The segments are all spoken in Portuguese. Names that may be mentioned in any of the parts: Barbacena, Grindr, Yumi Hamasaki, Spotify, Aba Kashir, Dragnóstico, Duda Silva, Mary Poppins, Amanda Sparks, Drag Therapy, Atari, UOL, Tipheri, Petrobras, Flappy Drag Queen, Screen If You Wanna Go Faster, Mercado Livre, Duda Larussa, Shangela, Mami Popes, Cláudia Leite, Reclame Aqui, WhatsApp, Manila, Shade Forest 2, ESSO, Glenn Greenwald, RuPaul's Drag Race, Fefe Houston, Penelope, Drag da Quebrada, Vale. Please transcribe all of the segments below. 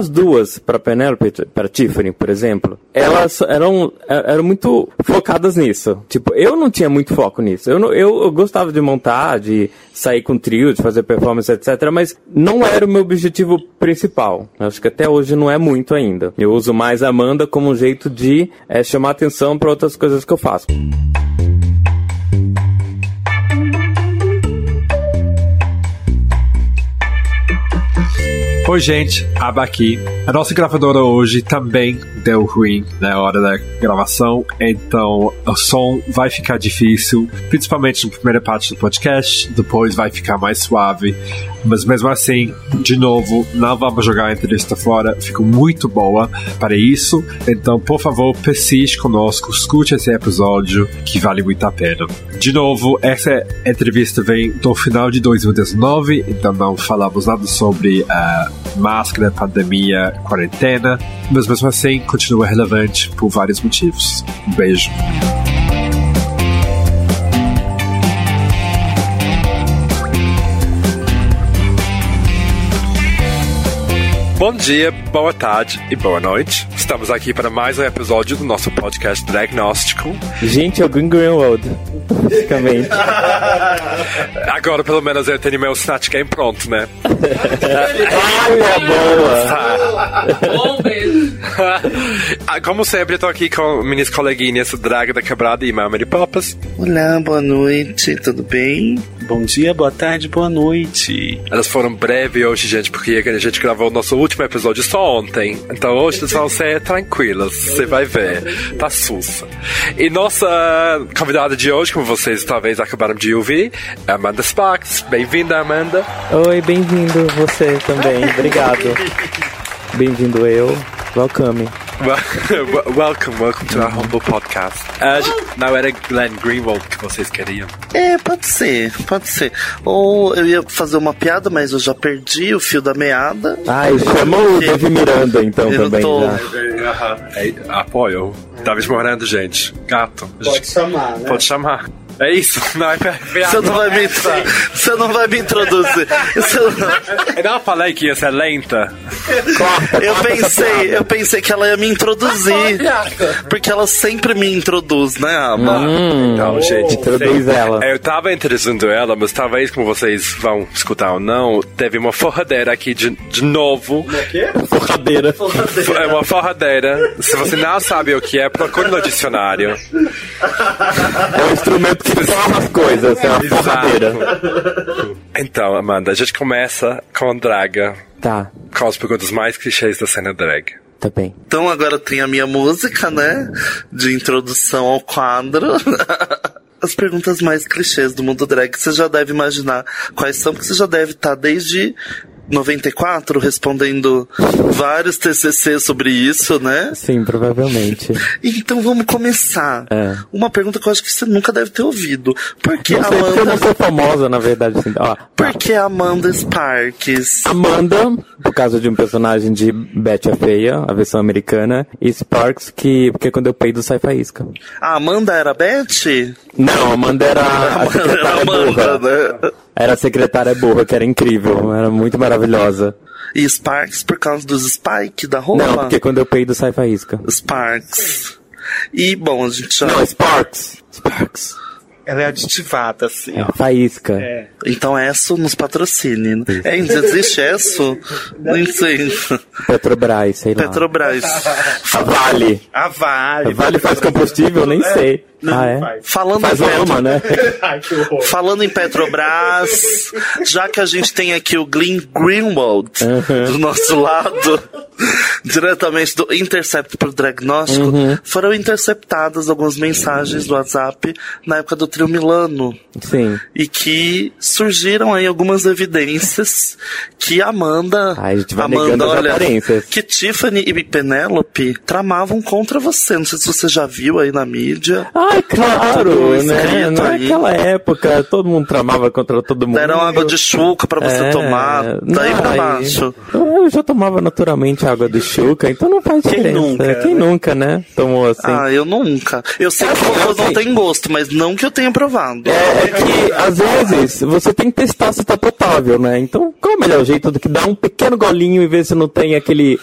as duas, para Penelope e para Tipheri, por exemplo, elas eram muito focadas nisso. Tipo, eu não tinha muito foco nisso. Eu gostava de montar, de sair com trio, de fazer performance, etc. Mas não era o meu objetivo principal. Acho que até hoje não é muito ainda. Eu uso mais a Amanda como um jeito de chamar atenção para outras coisas que eu faço. Oi, gente, Aba aqui. A nossa gravadora hoje também deu ruim na hora da gravação, então o som vai ficar difícil, principalmente na primeira parte do podcast, depois vai ficar mais suave, mas mesmo assim, de novo, não vamos jogar a entrevista fora, ficou muito boa para isso, então por favor, persiste conosco, escute esse episódio que vale muito a pena. De novo, essa entrevista vem do final de 2019, então não falamos nada sobre máscara, pandemia, quarentena, mas mesmo assim continua relevante por vários motivos. Um beijo. Bom dia, boa tarde e boa noite. Estamos aqui para mais um episódio do nosso podcast Dragnóstico. Gente, é o Glenn Greenwald, basicamente. Agora, pelo menos, eu tenho meu Snatch Game pronto, né? Ai, boa! Bom mesmo! Como sempre, eu tô aqui com minhas coleguinhas Drag da Quebrada e Mami Popes. Olá, boa noite, tudo bem? Bom dia, boa tarde, boa noite. Elas foram breves hoje, gente, porque a gente gravou o nosso último episódio só ontem, então hoje vocês vão ser tranquilas, você vai ver, tá sussa. E nossa convidada de hoje, como vocês talvez acabaram de ouvir, é Amanda Sparks. Bem-vinda, Amanda. Oi, bem-vindo você também, obrigado. Bem-vindo eu, welcome. Welcome to our humble podcast. Não era Glenn Greenwald que vocês queriam? É, pode ser. Ou eu ia fazer uma piada, mas eu já perdi o fio da meada. Ai, chamou o David Miranda então eu também. Tô... Apoio. David Miranda, gente. Gato. Pode chamar, né? Pode chamar. É isso, não é perfeito. Você não vai me introduzir. Eu não falei que ia ser lenta. Eu pensei que ela ia me introduzir. Porque ela sempre me introduz, né, Aba? Então, gente, introduz ela. Eu tava introduzindo ela, mas talvez, como vocês vão escutar ou não, teve uma forradeira aqui de novo. Uma quê? Forradeira. É uma forradeira. Se você não sabe o que é, procure no dicionário. É um instrumento que forra as coisas, é uma forradeira. Então, Amanda, a gente começa com draga. Tá. Com as perguntas mais clichês da cena drag. Tá bem. Então agora tem a minha música, né? De introdução ao quadro. As perguntas mais clichês do mundo drag, que você já deve imaginar quais são, porque você já deve estar desde 94 respondendo vários TCC sobre isso, né? Sim, provavelmente. Então vamos começar. É. Uma pergunta que eu acho que você nunca deve ter ouvido. Por que não sei, Amanda... Eu não sou famosa, na verdade. Assim. Ó, por que Amanda Sparks? Amanda, por causa de um personagem de Betty a Feia, a versão americana, e Sparks, porque quando eu peido sai faísca. A Amanda era Betty? Não, Amanda era a Amanda, né? Era a secretária burra, que era incrível, era muito maravilhosa. E Sparks por causa dos spikes da roupa? Não, porque quando eu peido sai faísca. Sparks. E, bom, a gente já... Não, Sparks. Ela é aditivada, assim. É, ó. Faísca. É. Então, ESSO nos patrocine. Né? É, existe ESSO? Nem sei. Petrobras, sei lá. Petrobras. A Vale. A Vale faz combustível? Nem sei. Não, é? Falando em Petrobras, né? Ai, que horror. Falando em Petrobras, já que a gente tem aqui o Glenn Greenwald do nosso lado, diretamente do Intercept pro Dragnóstico, foram interceptadas algumas mensagens do WhatsApp na época do Trio Milano. Sim. E que surgiram aí algumas evidências que Amanda... Ai, a gente vai negando as aparências. Que Tipheri e Penelope tramavam contra você. Não sei se você já viu aí na mídia. Ai, claro, né? Naquela época, todo mundo tramava contra todo mundo. Deram água de chuca pra você tomar, daí pra baixo. Eu já tomava naturalmente água de Chuca, então não faz diferença. Quem nunca, né? Tomou assim. Ah, eu nunca. Eu sei que as pessoas não têm gosto, mas não que eu tenha provado. É que, às vezes, você tem que testar se tá potável, né? Então, qual é o melhor jeito do que dar um pequeno golinho e ver se não tem aquele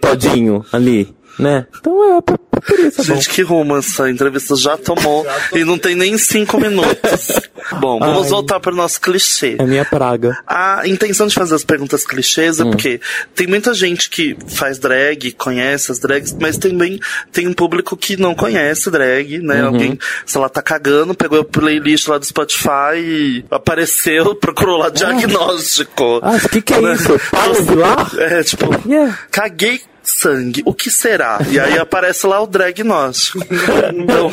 todinho ali, né? Então é por isso. Gente, bom. Que rumo essa entrevista já tomou e não tem nem 5 minutos. Bom, vamos voltar para o nosso clichê. É minha praga. A intenção de fazer as perguntas clichês é porque tem muita gente que faz drag, conhece as drags, mas também tem um público que não conhece drag, né? Uhum. Alguém, sei lá, tá cagando, pegou a playlist lá do Spotify e apareceu, procurou lá Dragnóstico. Ah, o que é isso? Fala de lá? É, tipo, caguei sangue, o que será? E aí aparece lá o Dragnóstico. Então,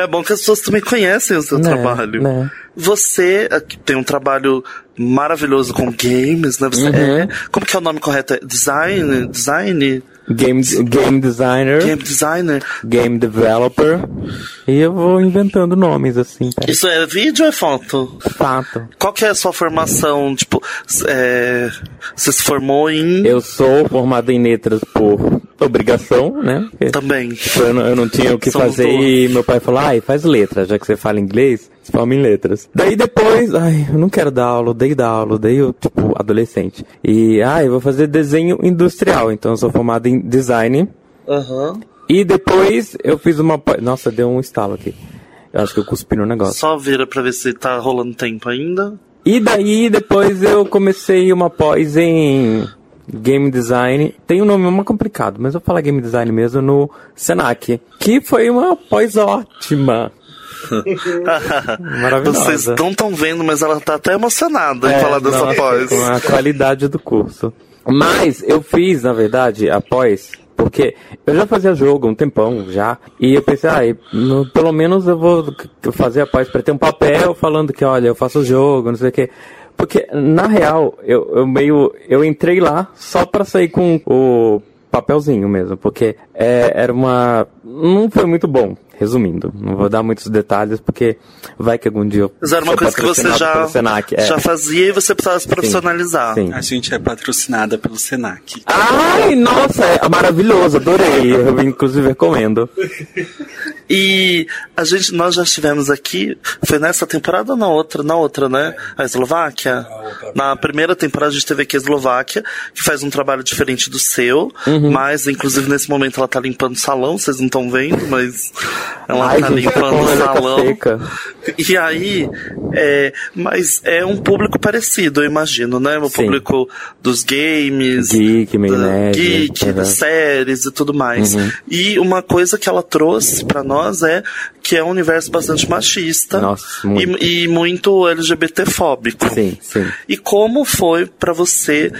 é bom que as pessoas também conhecem o seu trabalho. Né? Você tem um trabalho maravilhoso com games, né? Você como que é o nome correto? É design? Game designer. Game developer. E eu vou inventando nomes, assim. Pera. Isso é vídeo ou é foto? Fato. Qual que é a sua formação? Tipo, você se formou em... Eu sou formado em letras por obrigação, né? Também. Eu não tinha o que fazer e meu pai falou, faz letras, já que você fala inglês, você forma em letras. Daí depois, eu não quero dar aula, daí eu, tipo, adolescente. E, eu vou fazer desenho industrial, então eu sou formado em design. Uhum. E depois eu fiz uma... Nossa, deu um estalo aqui. Eu acho que eu cuspi no negócio. Só vira pra ver se tá rolando tempo ainda. E daí, depois eu comecei uma pós em game design. Tem um nome mais complicado, mas eu vou falar game design mesmo, no Senac. Que foi uma pós ótima. Maravilhosa. Vocês não estão vendo, mas ela tá até emocionada em falar dessa pós. Com a qualidade do curso. Mas eu fiz, na verdade, a pós... Porque eu já fazia jogo um tempão já, e eu pensei, pelo menos eu vou fazer a pós para ter um papel falando que, olha, eu faço jogo, não sei o quê. Porque, na real, eu entrei lá só para sair com o papelzinho mesmo, porque era uma... Não foi muito bom, resumindo. Não vou dar muitos detalhes, porque vai que algum dia eu... Mas era uma coisa que você já fazia e você precisava se profissionalizar. Sim. A gente é patrocinada pelo Senac. Ai, nossa, é maravilhoso, adorei. Eu, inclusive, recomendo. E nós já estivemos aqui, foi nessa temporada ou na outra, né? A Eslováquia. Na primeira temporada a gente teve aqui a Eslováquia, que faz um trabalho diferente do seu, mas, inclusive, nesse momento ela tá limpando o salão, vocês não estão vendo, mas... Ela tá limpando o salão. E aí, mas é um público parecido, eu imagino, né? O público dos games, geek, das séries e tudo mais. E uma coisa que ela trouxe pra nós é que é um universo bastante machista. Nossa, muito. E muito LGBT-fóbico. Sim. E como foi pra você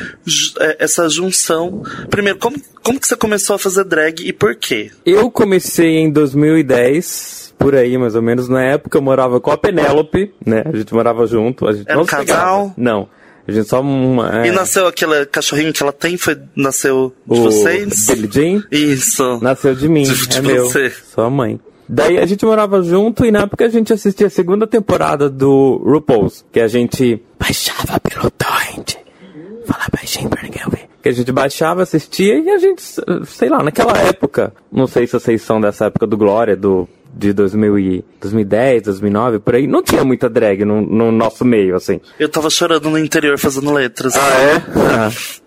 essa junção? Primeiro, como que você começou a fazer drag e por quê? Eu comecei em 2010, por aí mais ou menos. Na época eu morava com a Penelope, né? A gente morava junto. A gente era um casal? Não. A gente só uma... E nasceu aquele cachorrinho que ela tem? Nasceu de vocês? Billie Jean? Isso. Nasceu de mim, de meu. Você. Sua mãe. Daí a gente morava junto e na época a gente assistia a segunda temporada do RuPaul's, que a gente baixava pelo torrent. Falar baixinho pra ninguém ouvir. Que a gente baixava, assistia e a gente, sei lá, naquela época, não sei se vocês são dessa época do Glória, de 2010, 2009, por aí, não tinha muita drag no nosso meio, assim. Eu tava chorando no interior fazendo letras.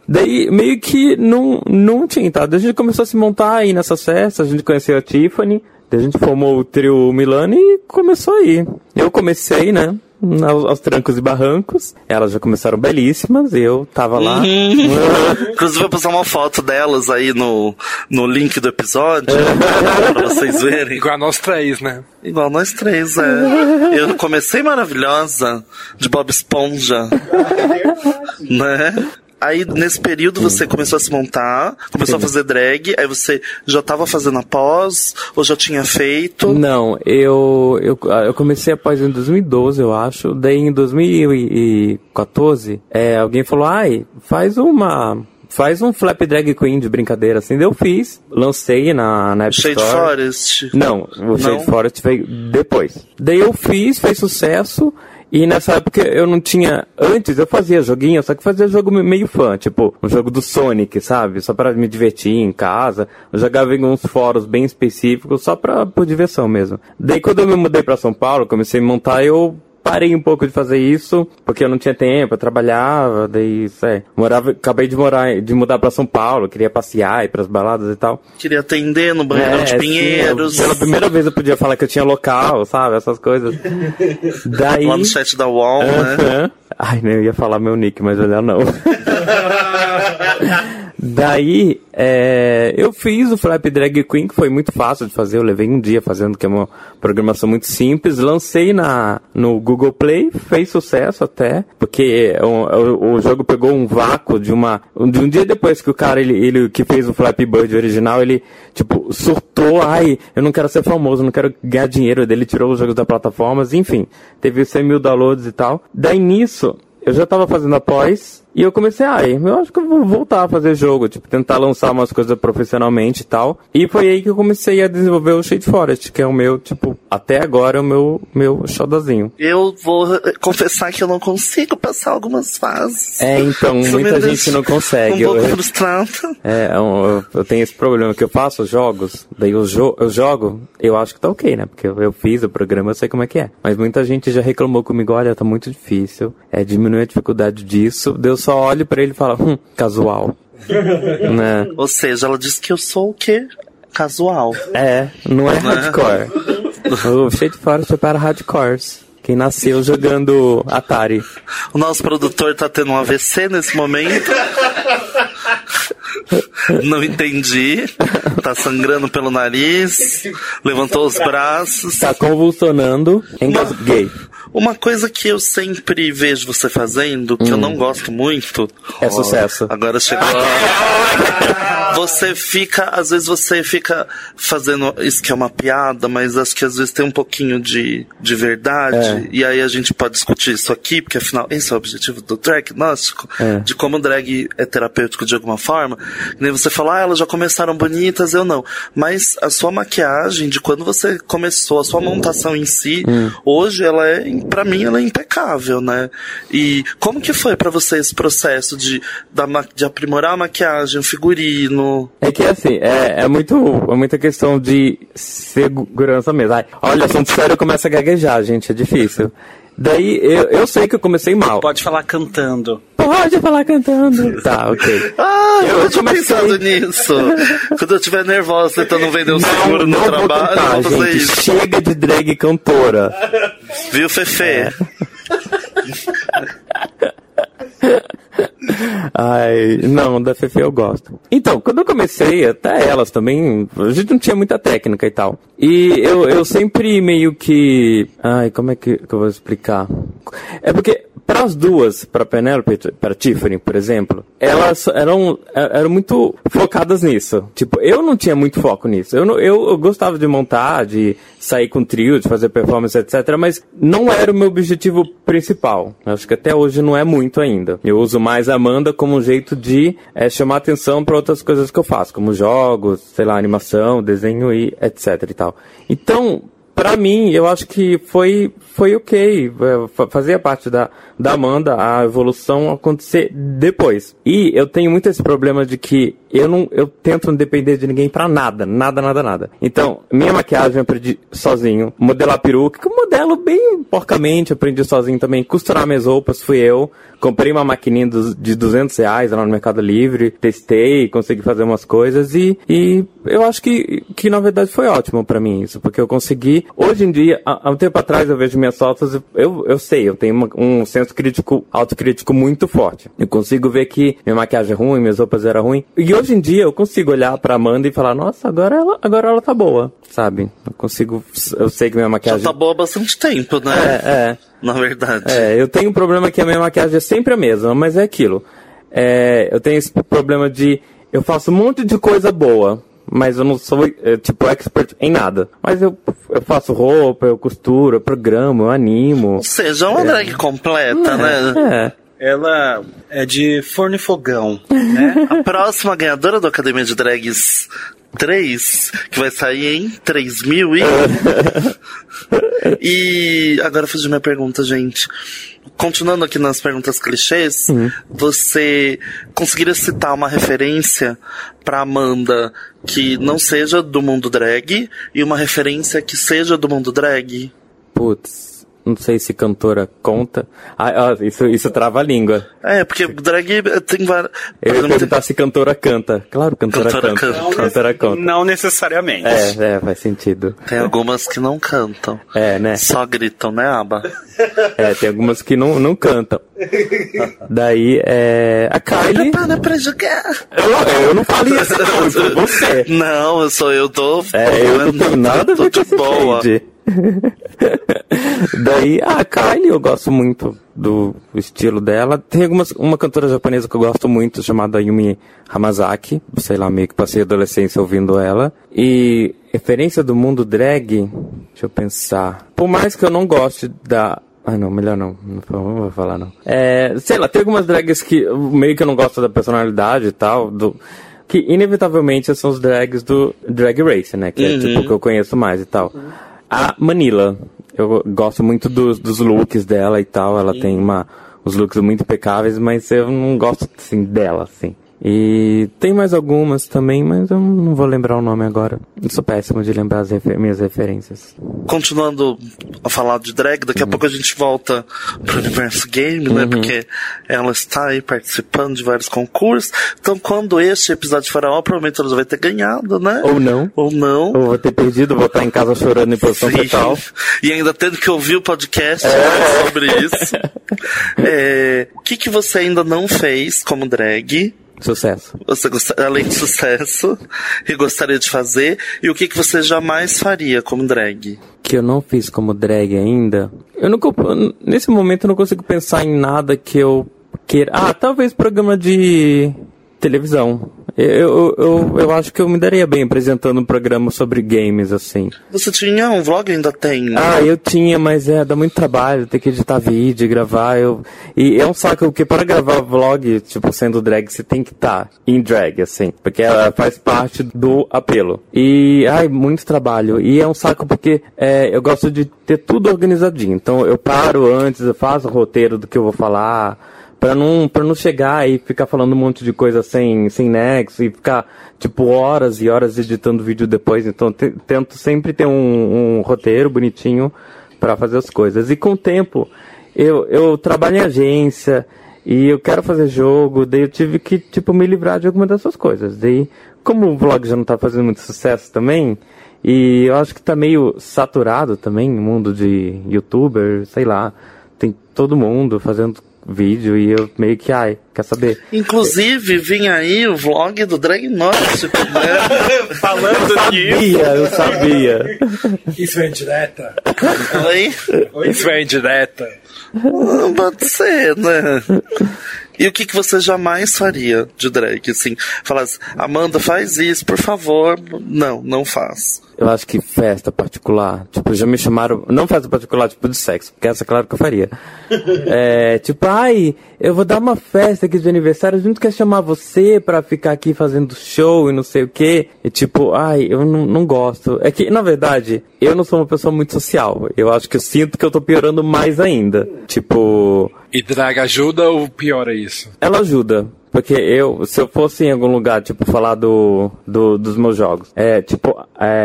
Daí, meio que não tinha, tá? Daí a gente começou a se montar aí nessas festas, a gente conheceu a Tiffany, daí a gente formou o Trio Milano e começou aí. Eu comecei, né? Aos trancos e barrancos. Elas já começaram belíssimas, eu tava lá. Inclusive, vou postar uma foto delas aí no link do episódio, pra vocês verem. Igual nós três, é. Eu comecei maravilhosa, de Bob Esponja. Né? Aí, nesse período, você começou a se montar, começou a fazer drag, aí você já tava fazendo a pós, ou já tinha feito? Não, eu comecei a pós em 2012, eu acho. Daí, em 2014, alguém falou, faz um Flappy Drag Queen de brincadeira, assim. Daí eu fiz, lancei na App Store. Shade Forest? Não, o Shade Forest veio depois. Daí eu fiz, fez sucesso... E nessa época eu não tinha... Antes eu fazia joguinho, só que fazia jogo meio fã, tipo, um jogo do Sonic, sabe? Só pra me divertir em casa. Eu jogava em uns fóruns bem específicos, só pra, por diversão mesmo. Daí quando eu me mudei pra São Paulo, comecei a montar, eu parei um pouco de fazer isso, porque eu não tinha tempo, eu trabalhava, daí, sei, morava, acabei de mudar pra São Paulo, queria passear, ir pras baladas e tal. Queria atender no banheirão de Pinheiros. Sim, pela primeira vez eu podia falar que eu tinha local, sabe, essas coisas. Daí... Lá no chat da UOL, né? Ai, nem eu ia falar meu nick, mas olha, não. Daí, eu fiz o Flappy Drag Queen, que foi muito fácil de fazer, eu levei um dia fazendo, que é uma programação muito simples, lancei no Google Play, fez sucesso até, porque o jogo pegou um vácuo de um dia depois que o cara, ele que fez o Flappy Bird original, ele, tipo, surtou, ai, eu não quero ser famoso, não quero ganhar dinheiro, dele tirou os jogos da plataforma, enfim, teve 100 mil downloads e tal. Daí nisso, eu já tava fazendo a pós, e eu comecei, eu acho que eu vou voltar a fazer jogo, tipo, tentar lançar umas coisas profissionalmente e tal. E foi aí que eu comecei a desenvolver o Shade Forest, que é o meu, tipo, até agora é o meu xodazinho. Eu vou confessar que eu não consigo passar algumas fases. Isso muita gente não consegue. Um pouco frustrado. Eu tenho esse problema, que eu faço jogos, daí eu jogo, eu acho que tá ok, né? Porque eu fiz o programa, eu sei como é que é. Mas muita gente já reclamou comigo, olha, tá muito difícil, diminui a dificuldade disso, deu só olho pra ele e fala, casual. Né? Ou seja, ela disse que eu sou o quê? Casual. Não é hardcore. O Shade Forest é para hardcores. Quem nasceu jogando Atari. O nosso produtor tá tendo um AVC nesse momento. Não entendi. Tá sangrando pelo nariz. Levantou os braços. Tá convulsionando. Engasguei. Uma coisa que eu sempre vejo você fazendo, que eu não gosto muito... É sucesso. Agora chegou... Às vezes você fica fazendo isso que é uma piada, mas acho que às vezes tem um pouquinho de verdade, e aí a gente pode discutir isso aqui, porque afinal esse é o objetivo do Dragnóstico, de como o drag é terapêutico de alguma forma. Nem você fala, elas já começaram bonitas, eu não. Mas a sua maquiagem, de quando você começou, a sua montação em si, hoje ela é, pra mim, ela é impecável, né? E como que foi pra você esse processo de aprimorar a maquiagem, o figurino? É que assim, é muita questão de segurança mesmo. Olha, assunto sério, começa a gaguejar, gente, é difícil. Daí, eu sei que eu comecei mal. Pode falar cantando. Pode falar cantando. Tá, ok. Eu tô pensando nisso. Quando eu estiver nervosa tentando vender um seguro no trabalho, eu vou fazer isso. Chega de drag cantora. Viu, Fefe? Ai, não, da Fefe eu gosto. Então, quando eu comecei, até elas também, a gente não tinha muita técnica e tal. E eu sempre meio que... como é que eu vou explicar? É porque... Para as duas, para Penelope e para Tipheri, por exemplo, elas eram muito focadas nisso. Tipo, eu não tinha muito foco nisso. Eu gostava de montar, de sair com trio, de fazer performance, etc. Mas não era o meu objetivo principal. Acho que até hoje não é muito ainda. Eu uso mais a Amanda como um jeito de chamar atenção para outras coisas que eu faço, como jogos, sei lá, animação, desenho e etc. e tal. Então... Pra mim, eu acho que foi ok, fazia parte da Amanda, a evolução acontecer depois. E eu tenho muito esse problema de que eu tento não depender de ninguém pra nada. Então, minha maquiagem eu aprendi sozinho, modelar peruca, que eu modelo bem porcamente, aprendi sozinho também, costurar minhas roupas fui eu, comprei uma maquininha de R$200 lá no Mercado Livre, testei, consegui fazer umas coisas e eu acho que na verdade foi ótimo pra mim isso, porque eu consegui, hoje em dia, há um tempo atrás eu vejo minhas fotos, eu sei, eu tenho um senso crítico, autocrítico muito forte, eu consigo ver que minha maquiagem é ruim, minhas roupas eram ruins, e hoje em dia eu consigo olhar pra Amanda e falar, nossa, agora ela tá boa, sabe? Eu sei que minha maquiagem... Já tá boa há bastante tempo, né? Na verdade. Eu tenho um problema que a minha maquiagem é sempre a mesma, mas é aquilo. Eu tenho esse problema de... Eu faço um monte de coisa boa, mas eu não sou, tipo, expert em nada. Mas eu faço roupa, eu costuro, eu programo, eu animo. Ou seja, é uma drag completa, né? Ela é de forno e fogão, né? A próxima ganhadora da Academia de Drags 3, que vai sair em 3000 e... E agora fugiu minha pergunta, gente. Continuando aqui nas perguntas clichês, você conseguiria citar uma referência pra Amanda que não seja do mundo drag e uma referência que seja do mundo drag? Putz, não sei se cantora conta. Ah, isso trava a língua. É, porque drag tem várias... Eu ia perguntar se cantora canta. Claro, cantora canta. Cantora canta. Não necessariamente. É, faz sentido. Tem algumas que não cantam. É, né? Só gritam, né, Aba? É, tem algumas que não cantam. Daí, a Kylie... Para prejudicar. Eu não falei isso, não. Foi você. Não, eu tô... eu não tenho nada a ver com isso. Daí, a Kylie, eu gosto muito do estilo dela. Tem uma cantora japonesa que eu gosto muito, chamada Yumi Hamasaki. Sei lá, meio que passei a adolescência ouvindo ela. E referência do mundo drag, deixa eu pensar. Por mais que eu não goste da... Ah, não, melhor não vou falar não. Sei lá, tem algumas drags que meio que eu não gosto da personalidade e tal, que inevitavelmente são os drags do Drag Race, né? Que é tipo que eu conheço mais e tal. A Manila, eu gosto muito dos looks dela e tal, ela tem uns looks muito impecáveis, mas eu não gosto, assim, dela, assim. E tem mais algumas também, mas eu não vou lembrar o nome agora. Eu sou péssimo de lembrar as minhas referências. Continuando a falar de drag, daqui a pouco a gente volta pro universo game, né? Porque ela está aí participando de vários concursos. Então, quando este episódio for ao ar, provavelmente ela já vai ter ganhado, né? Ou não. Ou vai ter perdido, vou estar em casa chorando em posição fetal. E ainda tendo que ouvir o podcast sobre isso. O que você ainda não fez como drag? Sucesso. Você gostaria, além de sucesso, e gostaria de fazer, e o que você jamais faria como drag? Que eu não fiz como drag ainda? Nesse momento eu não consigo pensar em nada que eu queira... Ah, talvez programa de televisão. Eu acho que eu me daria bem apresentando um programa sobre games, assim. Você tinha um vlog? Ainda tem, né? Ah, eu tinha, mas dá muito trabalho, tem que editar vídeo, gravar. E é um saco, porque para gravar vlog, tipo, sendo drag, você tem que estar em drag, assim. Porque ela faz parte do apelo. E, muito trabalho. E é um saco porque eu gosto de ter tudo organizadinho. Então, eu paro antes, eu faço o roteiro do que eu vou falar... Pra não chegar e ficar falando um monte de coisa sem nexo e ficar, tipo, horas e horas editando vídeo depois. Então, tento sempre ter um roteiro bonitinho pra fazer as coisas. E com o tempo, eu trabalho em agência e eu quero fazer jogo, daí eu tive que, tipo, me livrar de alguma dessas coisas. Daí, como o vlog já não tá fazendo muito sucesso também, e eu acho que tá meio saturado também o mundo de youtuber, sei lá, tem todo mundo fazendo... vídeo e eu meio que, quer saber? Inclusive, vinha aí o vlog do Dragnóstico, né? Falando disso. Eu sabia. Isso é indireta? Oi? Isso é indireta? Pode ser, né? E o que você jamais faria de drag, assim? Falasse, Amanda, faz isso, por favor. Não faço. Eu acho que festa particular, tipo, já me chamaram... Não festa particular, tipo, de sexo, porque essa é claro que eu faria. Tipo, eu vou dar uma festa aqui de aniversário, a gente quer chamar você pra ficar aqui fazendo show e não sei o quê. E tipo, eu não gosto. É que, na verdade, eu não sou uma pessoa muito social. Eu acho que eu sinto que eu tô piorando mais ainda. Tipo... E drag ajuda ou piora isso? Ela ajuda. Porque se eu fosse em algum lugar, tipo, falar dos meus jogos.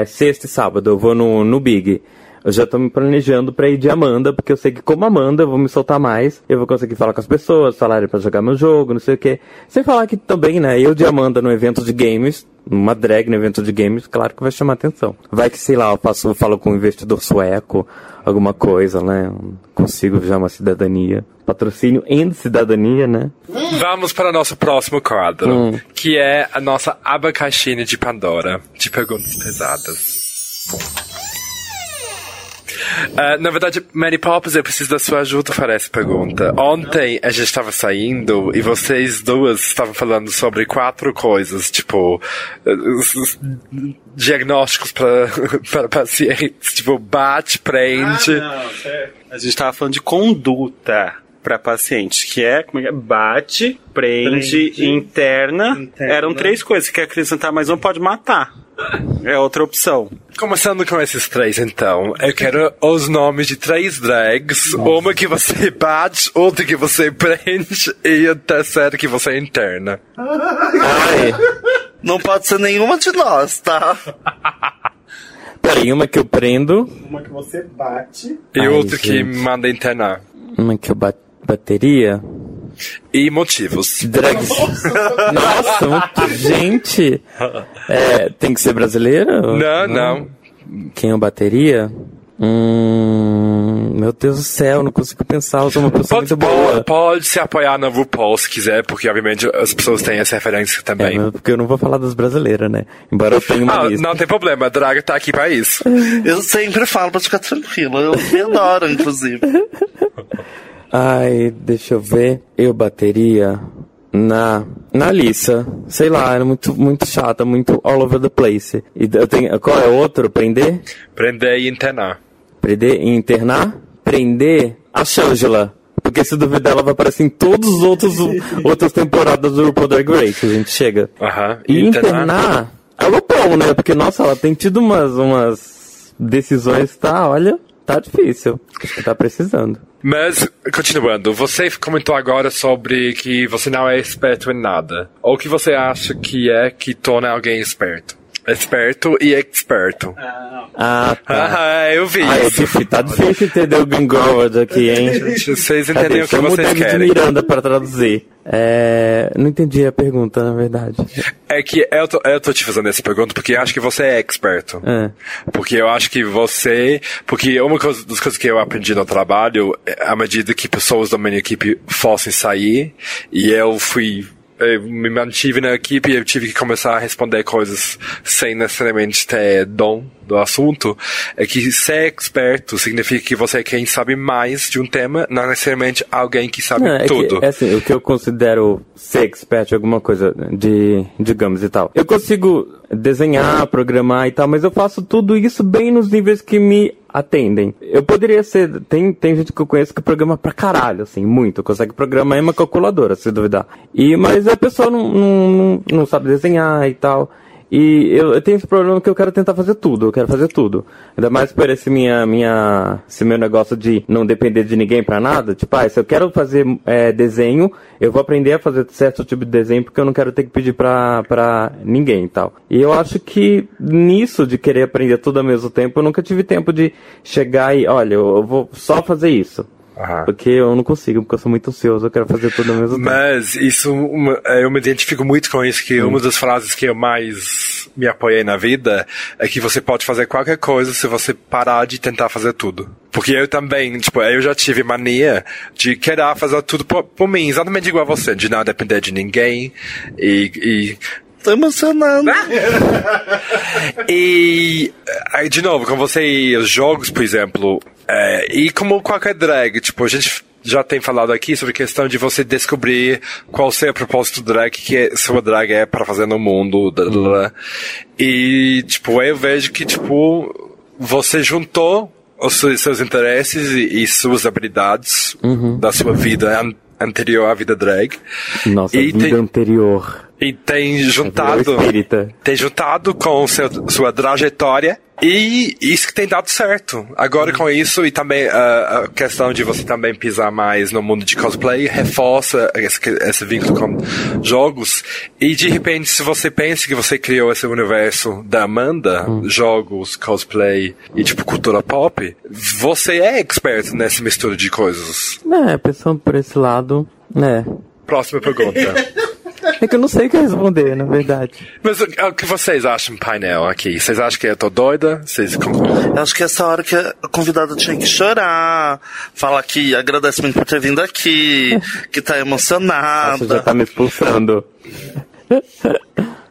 Sexta e sábado, eu vou no Big. Eu já tô me planejando pra ir de Amanda, porque eu sei que como Amanda eu vou me soltar mais. Eu vou conseguir falar com as pessoas, falarem pra jogar meu jogo, não sei o quê. Sem falar que também, né, eu de Amanda no evento de games... Uma drag no evento de games, claro que vai chamar atenção. Vai que, sei lá, eu falo com um investidor sueco, alguma coisa, né? Consigo já uma cidadania. Patrocínio e cidadania, né? Vamos para o nosso próximo quadro, que é a nossa abacaxina de Pandora, de perguntas pesadas. Na verdade, Mary Poppins, eu preciso da sua ajuda para essa pergunta. Ontem a gente estava saindo e vocês duas estavam falando sobre 4 coisas, tipo, diagnósticos para pacientes, tipo, bate, prende. A gente estava falando de conduta para paciente, que é, como é? Bate, prende, interna. Eram 3 coisas. Você quer acrescentar mais um? Pode matar. É outra opção. Começando com esses três, então. Eu quero os nomes de três drags. Uma que você bate, outra que você prende e a terceira que você interna. Ai, não pode ser nenhuma de nós, tá? Peraí, uma que eu prendo. Uma que você bate. E ai, outra gente, que manda internar. Uma que eu bateria. E motivos. Drags. Nossa, gente. É, tem que ser brasileiro? Não, não. Quem eu bateria? Meu Deus do céu, não consigo pensar. Eu sou uma pessoa muito boa. Pode se apoiar na RuPaul se quiser, porque obviamente as pessoas têm essa referência também. É, porque eu não vou falar das brasileiras, né? Embora eu tenha uma lista. Não tem problema, a Draga tá aqui pra isso. Eu sempre falo pra ficar tranquila. Eu me adoro, inclusive. Ai, deixa eu ver. Eu bateria na Alyssa. Sei lá, era muito chata, muito all over the place. E eu tenho, qual é o outro? Prender? Prender e internar. Prender e internar? Prender a Shangela. Porque se duvidar, ela vai aparecer em todas as outras temporadas do RuPaul Drag Race. A gente chega. Uhum. E internar a RuPaul, né? Porque, nossa, ela tem tido umas decisões, tá? Olha, tá difícil. Acho que tá precisando. Mas, continuando, você comentou agora sobre que você não é esperto em nada. Ou que você acha que é que torna alguém esperto? Esperto e experto. Ah, tá. Ah, eu vi. Ah, tá difícil entender o Greenwald aqui, hein? Vocês entenderam o que vocês querem. David Miranda para traduzir. É, não entendi a pergunta, na verdade. É que eu tô te fazendo essa pergunta porque acho que você é experto. É. Porque eu acho que você... Porque uma das coisas que eu aprendi no trabalho, à medida que pessoas da minha equipe fossem sair, e eu me mantive na equipe e eu tive que começar a responder coisas sem necessariamente ter dom do assunto, é que ser experto significa que você é quem sabe mais de um tema, não necessariamente alguém que sabe tudo. É assim, o que eu considero ser expert em alguma coisa digamos e tal. Eu consigo desenhar, programar e tal, mas eu faço tudo isso bem nos níveis que me atendem. Eu poderia ser... Tem gente que eu conheço que programa pra caralho, assim, muito. Consegue programar em uma calculadora, se duvidar. Mas a pessoa não sabe desenhar e tal. E eu tenho esse problema que eu quero tentar fazer tudo, Ainda mais por esse meu negócio de não depender de ninguém pra nada. Tipo, se eu quero fazer desenho, eu vou aprender a fazer certo tipo de desenho porque eu não quero ter que pedir pra ninguém e tal. E eu acho que nisso de querer aprender tudo ao mesmo tempo, eu nunca tive tempo de chegar e, olha, eu vou só fazer isso. Uhum. Porque eu não consigo, porque eu sou muito ansioso, eu quero fazer tudo ao mesmo tempo. Mas isso, eu me identifico muito com isso, que uma das frases que eu mais me apoiei na vida é que você pode fazer qualquer coisa se você parar de tentar fazer tudo. Porque eu também, eu já tive mania de querer fazer tudo por mim, exatamente igual a você, de não depender de ninguém Tô emocionando. E, aí, de novo, com você, os jogos, por exemplo, e como qualquer drag, a gente já tem falado aqui sobre a questão de você descobrir qual seja o propósito do drag, que sua drag é pra fazer no mundo, e, eu vejo que, você juntou os seus interesses e suas habilidades da sua vida anterior à vida drag. Nossa, e vida anterior. E tem juntado com sua trajetória e isso que tem dado certo. Agora com isso e também a questão de você também pisar mais no mundo de cosplay reforça esse vínculo com jogos. E de repente, se você pensa que você criou esse universo da Amanda, jogos, cosplay e cultura pop, você é experto nessa mistura de coisas. É, pensando por esse lado, né? Próxima pergunta. É que eu não sei o que responder, na verdade. Mas o que vocês acham, painel, aqui? Vocês acham que eu tô doida? Vocês concordam? Eu acho que essa hora que a convidada tinha que chorar, falar que agradece muito por ter vindo aqui, que tá emocionada. Você já tá me expulsando.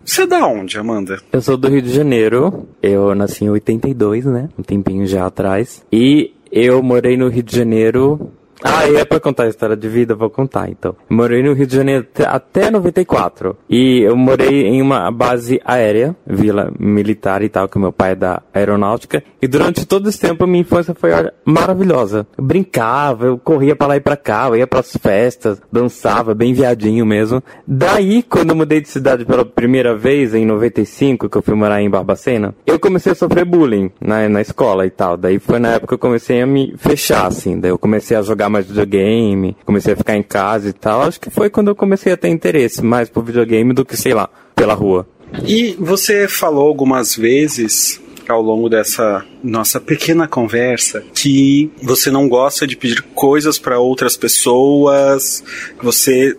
Você é da onde, Amanda? Eu sou do Rio de Janeiro. Eu nasci em 82, né? Um tempinho já atrás. E eu morei no Rio de Janeiro Ah, e é pra contar a história de vida, vou contar então. Eu morei no Rio de Janeiro até 94. E eu morei em uma base aérea, vila militar e tal, que meu pai é da aeronáutica. E durante todo esse tempo a minha infância foi maravilhosa. Eu brincava, eu corria pra lá e pra cá, eu ia pras festas, dançava, bem viadinho mesmo. Daí, quando eu mudei de cidade pela primeira vez, em 95, que eu fui morar em Barbacena, eu comecei a sofrer bullying na escola e tal. Daí foi na época que eu comecei a me fechar, assim. Daí eu comecei a jogar mais videogame, comecei a ficar em casa e tal. Acho que foi quando eu comecei a ter interesse mais por videogame do que, sei lá, pela rua. E você falou algumas vezes ao longo dessa nossa pequena conversa que você não gosta de pedir coisas para outras pessoas, você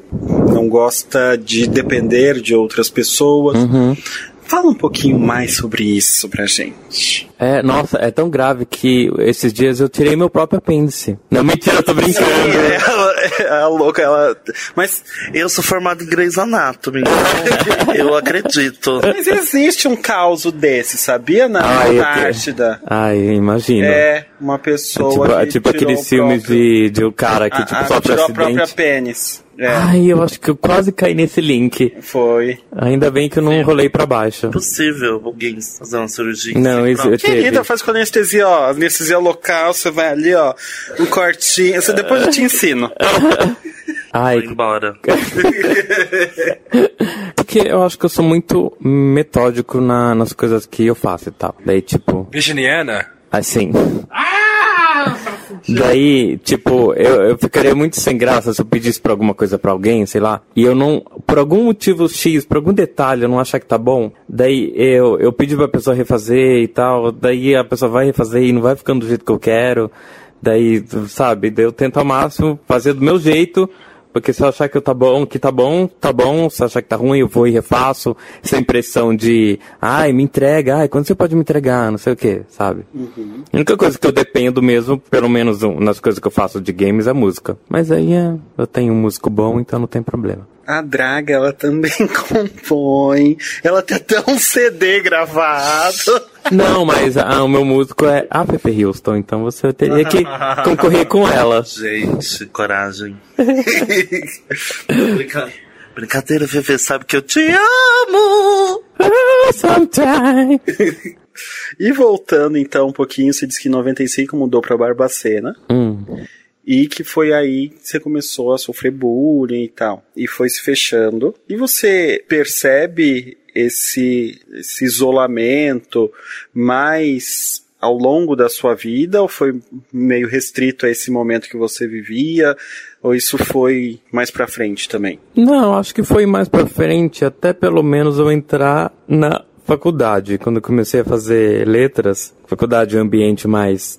não gosta de depender de outras pessoas. Uhum. Fala um pouquinho mais sobre isso pra gente. É, nossa, é tão grave que esses dias eu tirei meu próprio apêndice. Não, mentira, eu tô brincando. É a louca, ela... Mas eu sou formado em Grey's Anatomy, então eu acredito. Mas existe um caso desse, sabia? Na Antártida. Ai, imagina. É, uma pessoa tipo aqueles filmes de um cara que tipo só tirou a própria pênis. É. Ai, eu acho que eu quase caí nesse link. Foi. Ainda bem que eu não rolei pra baixo. É possível alguém fazer uma cirurgia. Não, isso eu tive. Querida, faz com anestesia, ó. Anestesia local, você vai ali, ó. Um cortinho. Você depois eu te ensino. Ai. Vou embora. Porque eu acho que eu sou muito metódico nas coisas que eu faço e tal. Daí, tipo... Virginiana? Assim. Daí, tipo, eu ficaria muito sem graça se eu pedisse pra alguma coisa pra alguém, sei lá, e eu não, por algum motivo X, por algum detalhe, eu não achar que tá bom, daí eu pedi pra pessoa refazer e tal, daí a pessoa vai refazer e não vai ficando do jeito que eu quero, daí, sabe, daí eu tento ao máximo fazer do meu jeito, porque se eu achar que tá bom, se eu achar que tá ruim, eu vou e refaço, sem pressão de, ai, me entrega, ai, quando você pode me entregar, não sei o que, sabe? Uhum. A única coisa que eu dependo mesmo, pelo menos nas coisas que eu faço de games, é música. Mas aí eu tenho um músico bom, então não tem problema. A draga, ela também compõe, ela tem até um CD gravado. Não, mas o meu músico é a Fefe Houston, então você teria que concorrer com ela. Gente, coragem. Brincadeira, Fefe, sabe que eu te amo. Sometimes. E voltando então um pouquinho, você disse que em 95 mudou pra Barbacena. E que foi aí que você começou a sofrer bullying e tal. E foi se fechando. E você percebe esse isolamento mais ao longo da sua vida? Ou foi meio restrito a esse momento que você vivia? Ou isso foi mais pra frente também? Não, acho que foi mais pra frente. Até pelo menos eu entrar na faculdade. Quando eu comecei a fazer letras... Faculdade, um ambiente mais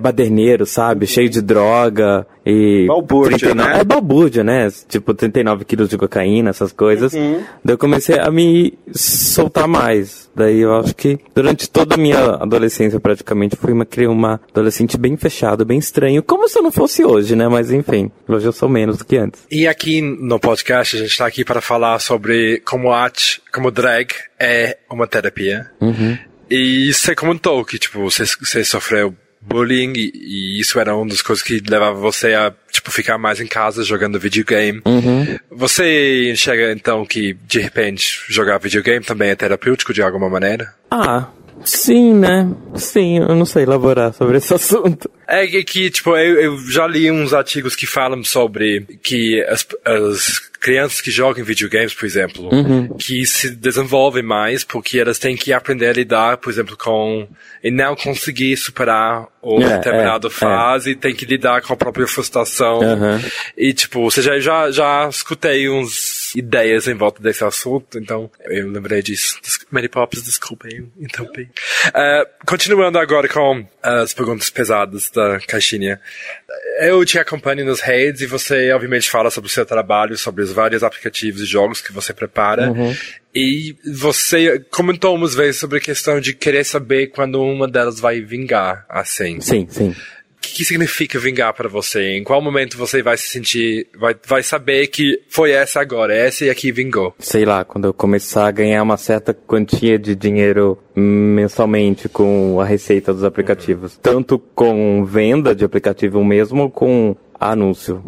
baderneiro, sabe? Cheio de droga e... balbúrdia, 39... né? É balbúrdia, né? Tipo, 39 quilos de cocaína, essas coisas. Uhum. Daí eu comecei a me soltar mais. Daí eu acho que durante toda a minha adolescência, praticamente, fui uma adolescente bem fechada, bem estranho. Como se eu não fosse hoje, né? Mas enfim, hoje eu sou menos do que antes. E aqui no podcast, a gente tá aqui para falar sobre como arte, como drag é uma terapia. Uhum. E você comentou que, tipo, você sofreu bullying e isso era uma das coisas que levava você a, tipo, ficar mais em casa jogando videogame. Uhum. Você enxerga, então, que, de repente, jogar videogame também é terapêutico de alguma maneira? Ah, sim, né? Sim, eu não sei elaborar sobre esse assunto. É que, tipo, eu já li uns artigos que falam sobre que as crianças que jogam videogames, por exemplo, uhum, que se desenvolvem mais porque elas têm que aprender a lidar, por exemplo, com... e não conseguir superar uma determinada fase, tem que lidar com a própria frustração. Uhum. E, tipo, ou seja, eu já escutei uns ideias em volta desse assunto, então eu lembrei disso. Mary Poppins, desculpa, eu interrompi. Continuando agora com as perguntas pesadas da caixinha. Eu te acompanho nas redes e você, obviamente, fala sobre o seu trabalho, sobre os vários aplicativos e jogos que você prepara. Uhum. E você comentou umas vezes sobre a questão de querer saber quando uma delas vai vingar, assim. Sim, sim. O que significa vingar para você? Em qual momento você vai se sentir... Vai saber que foi essa agora, essa e aqui vingou? Sei lá, quando eu começar a ganhar uma certa quantia de dinheiro mensalmente com a receita dos aplicativos. Tanto com venda de aplicativo mesmo, com anúncio,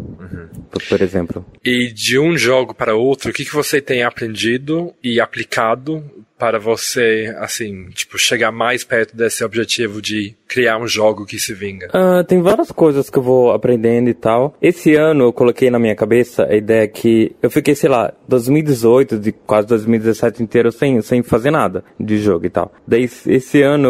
por exemplo. E de um jogo para outro, o que, que você tem aprendido e aplicado para você, assim, tipo, chegar mais perto desse objetivo de criar um jogo que se vinga? Tem várias coisas que eu vou aprendendo e tal. Esse ano eu coloquei na minha cabeça a ideia que eu fiquei, sei lá, 2018, de quase 2017 inteiro sem fazer nada de jogo e tal. Daí, esse ano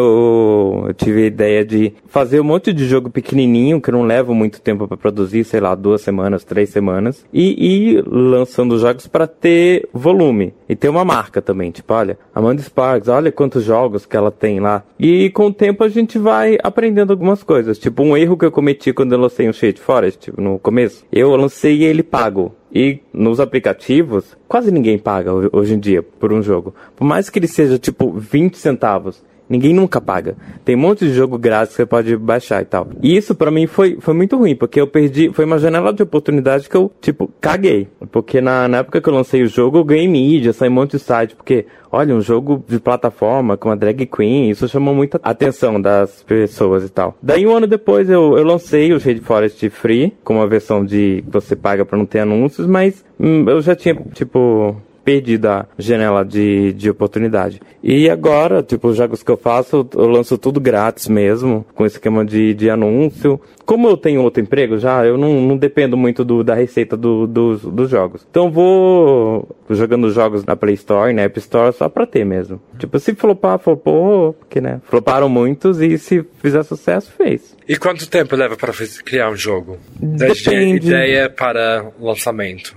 eu tive a ideia de fazer um monte de jogo pequenininho, que não leva muito tempo pra produzir, sei lá, 2 semanas, 3 semanas, e ir lançando jogos pra ter volume e ter uma marca também, tipo, olha, Amanda Sparks, olha quantos jogos que ela tem lá. E com o tempo a gente vai aprendendo algumas coisas. Tipo, um erro que eu cometi quando eu lancei o Shade Forest, tipo, no começo. Eu lancei ele pago. E nos aplicativos, quase ninguém paga hoje em dia por um jogo. Por mais que ele seja, tipo, 20 centavos. Ninguém nunca paga. Tem um monte de jogo grátis que você pode baixar e tal. E isso pra mim foi muito ruim, porque eu perdi... Foi uma janela de oportunidade que eu, tipo, caguei. Porque na época que eu lancei o jogo, eu ganhei mídia, saí um monte de site, porque... Olha, um jogo de plataforma com uma drag queen, isso chamou muita atenção das pessoas e tal. Daí, um ano depois, eu lancei o Shade Forest Free, com uma versão de que você paga pra não ter anúncios, mas eu já tinha, tipo... perdida a janela de oportunidade. E agora, tipo, os jogos que eu faço, eu lanço tudo grátis mesmo, com esquema de anúncio. Como eu tenho outro emprego já, eu não dependo muito da receita dos jogos. Então, vou jogando jogos na Play Store, na App Store, só pra ter mesmo. Tipo, se flopar, flopou, porque, né, floparam muitos, e se fizer sucesso, fez. E quanto tempo leva pra criar um jogo? Desde a ideia para lançamento.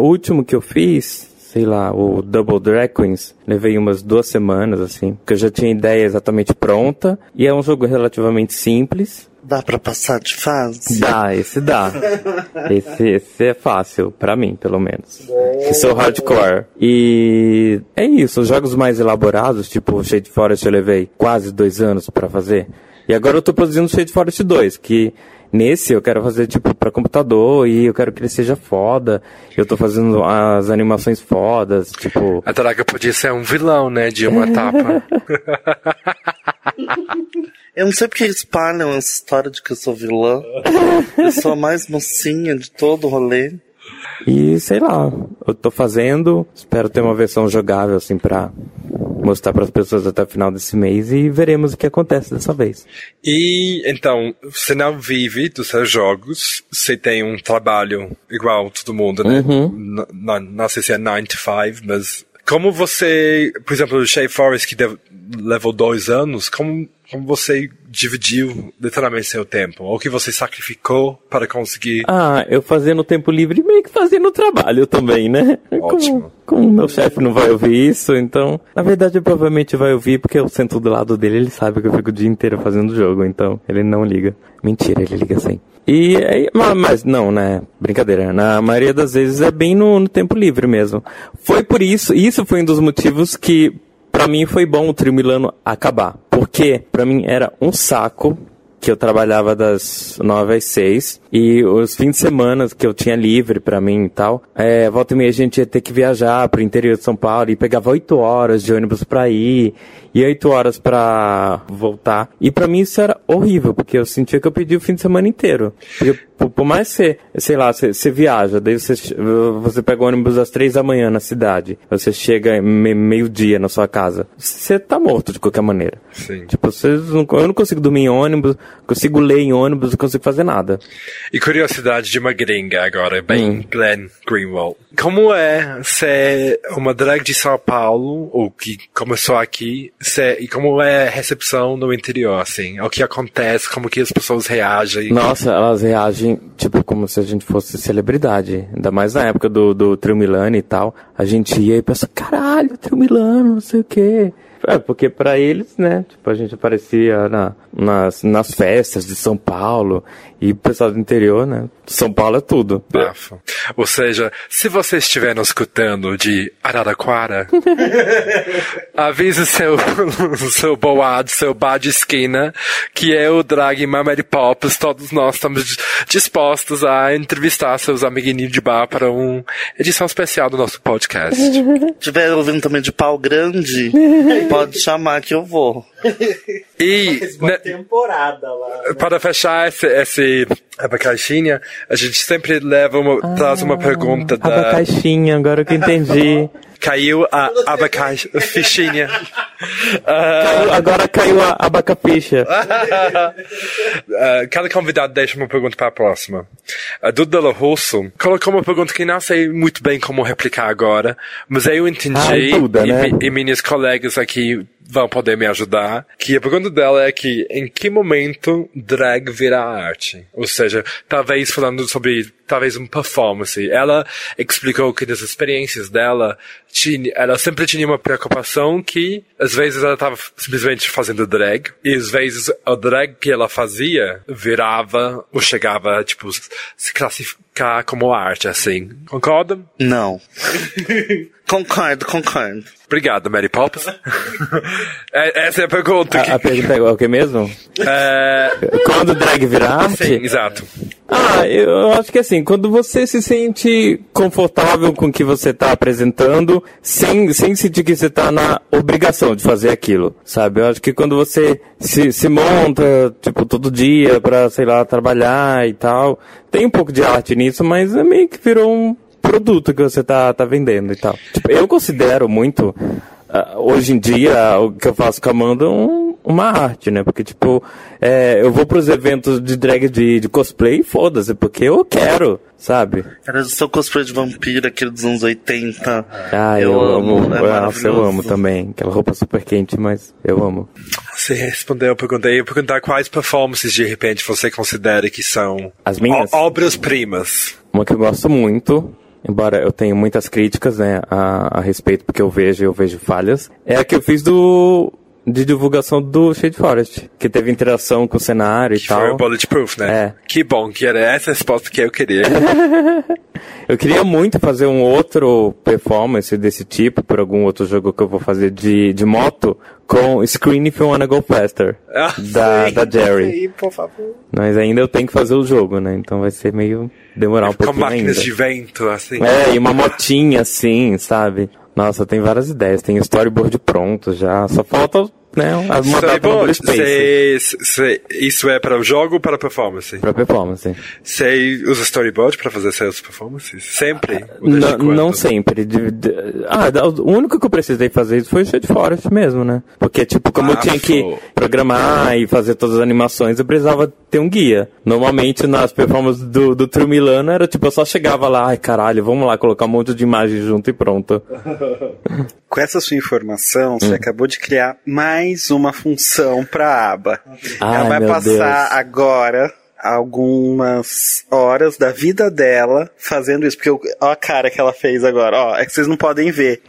O último que eu fiz... sei lá, o Double Drag Queens, levei umas 2 semanas, assim, porque eu já tinha ideia exatamente pronta, e é um jogo relativamente simples. Dá pra passar de fase? Dá. Esse é fácil, pra mim, pelo menos. Que sou hardcore. E é isso, os jogos mais elaborados, tipo o Shade Forest, eu levei quase 2 anos pra fazer, e agora eu tô produzindo o Shade Forest 2, que... Nesse eu quero fazer, tipo, pra computador, e eu quero que ele seja foda. Eu tô fazendo as animações fodas, tipo... A Draga podia ser um vilão, né, de uma etapa. Eu não sei porque espalham essa história de que eu sou vilã. Eu sou a mais mocinha de todo o rolê. E, sei lá, eu tô fazendo, espero ter uma versão jogável, assim, pra... mostrar para as pessoas até o final desse mês, e veremos o que acontece dessa vez. E, então, você não vive dos seus jogos, você tem um trabalho igual todo mundo, né? Não sei se é 9 to 5, mas... Como você, por exemplo, o Shade Forest, que levou 2 anos, como você dividiu literalmente seu tempo? Ou que você sacrificou para conseguir... Ah, eu fazendo tempo livre, meio que fazendo trabalho também, né? Ótimo. Como meu chefe não vai ouvir isso, então... Na verdade, ele provavelmente vai ouvir, porque eu sento do lado dele, ele sabe que eu fico o dia inteiro fazendo jogo, então ele não liga. Mentira, ele liga sim. E aí, mas não, né, brincadeira, na maioria das vezes é bem no tempo livre mesmo. Foi por isso, e isso foi um dos motivos que pra mim foi bom o Trio Milano acabar, porque pra mim era um saco, que eu trabalhava das 9 às 6, e os fins de semana que eu tinha livre pra mim e tal, volta e meia a gente ia ter que viajar pro interior de São Paulo, e pegava 8 horas de ônibus pra ir, e 8 horas pra voltar. E pra mim isso era horrível, porque eu sentia que eu perdi o fim de semana inteiro. Porque por mais que você, sei lá, você viaja, daí você pega o ônibus às 3 da manhã na cidade, você chega meio-dia na sua casa, você tá morto de qualquer maneira. Sim. Tipo, eu não consigo dormir em ônibus, consigo ler em ônibus, não consigo fazer nada. E curiosidade de uma gringa agora, bem Glenn Greenwald. Como é ser uma drag de São Paulo, ou que começou aqui, e como é a recepção no interior, assim? O que acontece, como que as pessoas reagem? Nossa, elas reagem, tipo, como se a gente fosse celebridade. Ainda mais na época do Trio Milano e tal. A gente ia e pensava, caralho, Trio Milano, não sei o quê. É, porque pra eles, né, tipo, a gente aparecia nas festas de São Paulo, e o pessoal do interior, né, São Paulo é tudo. Bafo. Ou seja, se você estiver nos escutando de Araraquara, avise seu boad, seu bar de esquina, que é o drag Mary Poppins, todos nós estamos dispostos a entrevistar seus amiguinhos de bar para uma edição especial do nosso podcast. Se estiver ouvindo também de pau grande... Pode chamar que eu vou. E faz uma temporada lá, né? Para fechar essa caixinha, a gente sempre leva traz uma pergunta da... Abacaxinha, agora que eu entendi. Caiu a abacaxi... fichinha. Agora caiu a abacapicha. Cada convidado deixa uma pergunta para a próxima. A Duda Larussa colocou uma pergunta que não sei muito bem como replicar agora, mas eu entendi Duda, né? E minhas colegas aqui vão poder me ajudar. Que a pergunta dela é que em que momento drag vira arte? Ou seja, talvez falando sobre uma performance. Ela explicou que nas experiências dela, ela sempre tinha uma preocupação que às vezes ela estava simplesmente fazendo drag e às vezes o drag que ela fazia virava ou chegava tipo se classificar como arte, assim. Concorda? Não. Concordo. Obrigado, Mary Poppins. Essa é a pergunta. A pergunta é o que mesmo? Quando o drag vira arte? Sim, exato. Eu acho que assim, quando você se sente confortável com o que você está apresentando, sem sentir que você está na obrigação de fazer aquilo, sabe? Eu acho que quando você se monta, tipo, todo dia pra, sei lá, trabalhar e tal, tem um pouco de arte nisso, mas é meio que virou um produto que você tá vendendo e tal. Tipo, eu considero muito, hoje em dia, o que eu faço com a Amanda uma arte, né? Porque, tipo, eu vou pros eventos de drag de cosplay e foda-se, porque eu quero, sabe? Cara, eu sou cosplay de vampiro, aquele dos anos 80. Ah, eu amo. Nossa, eu amo também. Aquela roupa super quente, mas eu amo. Você respondeu, eu perguntei quais performances, de repente, você considera que são as minhas obras-primas. Uma que eu gosto muito, embora eu tenha muitas críticas, né, a respeito, porque eu vejo falhas, é a que eu fiz de divulgação do Shade Forest, que teve interação com o cenário que e tal. Que foi o Bulletproof, né? É. Que bom que era essa resposta que eu queria. Eu queria muito fazer um outro performance desse tipo, por algum outro jogo que eu vou fazer de moto, com Screen If You Wanna Go Faster, da Jerry. Sei, por favor. Mas ainda eu tenho que fazer o jogo, né? Então vai ser meio demorar um pouquinho ainda. Com máquinas de vento, assim. E uma motinha, assim, sabe? Nossa, tem várias ideias, tem storyboard pronto já, só falta, né, uma data no Blue Space. Isso é para o jogo ou para a performance? Para performance. Você usa storyboard para fazer suas performances? Sempre? Não sempre. O único que eu precisei fazer isso foi o Shade Forest mesmo, né? Porque, tipo, como eu tinha que programar e fazer todas as animações, eu precisava ter um guia. Normalmente, nas performances do Trio Milano, era tipo, eu só chegava lá, ai caralho, vamos lá, colocar um monte de imagem junto e pronto. Com essa sua informação, você acabou de criar mais uma função para a aba. Ela vai passar agora algumas horas da vida dela fazendo isso, porque a cara que ela fez agora, é que vocês não podem ver.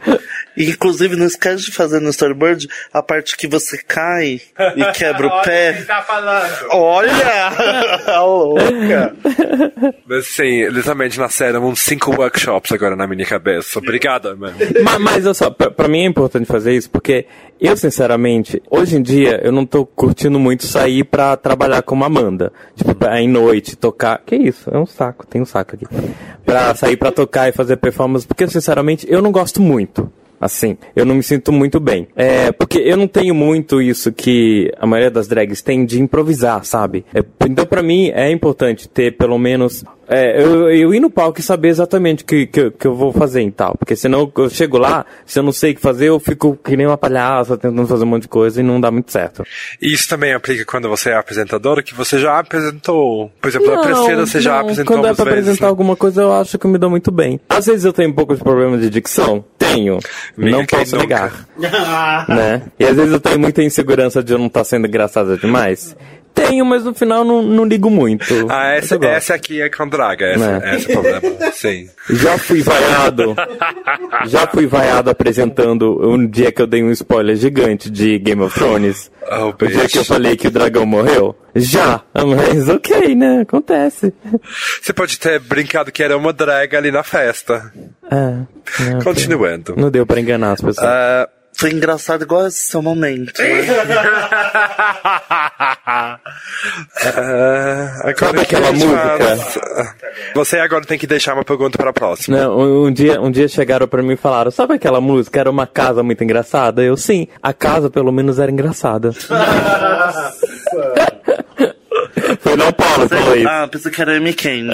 Inclusive, não esquece de fazer no storyboard a parte que você cai e quebra o pé. Olha quem tá falando. Olha! A louca! Mas sim, literalmente nasceram uns 5 workshops agora na minha cabeça. Obrigada, mano. Mas olha só, pra mim é importante fazer isso, porque eu, sinceramente, hoje em dia, eu não tô curtindo muito sair pra trabalhar como Amanda. Tipo, pra ir noite, tocar... Que isso? É um saco, tem um saco aqui. Pra sair pra tocar e fazer performance, porque, sinceramente, eu não gosto muito. Assim, eu não me sinto muito bem. Porque eu não tenho muito isso que a maioria das drags tem de improvisar, sabe? Então, pra mim, é importante ter, pelo menos... eu ir no palco e saber exatamente o que eu vou fazer e tal. Porque senão eu chego lá, se eu não sei o que fazer, eu fico que nem uma palhaça tentando fazer um monte de coisa e não dá muito certo. Isso também aplica quando você é apresentadora, que você já apresentou. Por exemplo, a terceira você já apresentou algumas vezes. Quando é pra apresentar alguma coisa, eu acho que eu me dou muito bem. Às vezes eu tenho um pouco de problema de dicção. Tenho. Não posso negar. Né? E às vezes eu tenho muita insegurança de eu não estar sendo engraçada demais. Tenho, mas no final não ligo muito. Essa aqui é com draga, esse é o problema, sim. Já fui vaiado apresentando um dia que eu dei um spoiler gigante de Game of Thrones. O dia que eu falei que o dragão morreu. Já, mas ok, né? Acontece. Você pode ter brincado que era uma draga ali na festa. Continuando. Não deu pra enganar as pessoas. Foi engraçado igual esse seu momento, né? Sabe aquela música? Você agora tem que deixar uma pergunta pra próxima. Não, um dia chegaram pra mim e falaram, sabe aquela música? Era uma casa muito engraçada? Eu, sim, a casa pelo menos era engraçada. Nossa! Foi não Paulo, foi. Ah, pensei que era M-Ken.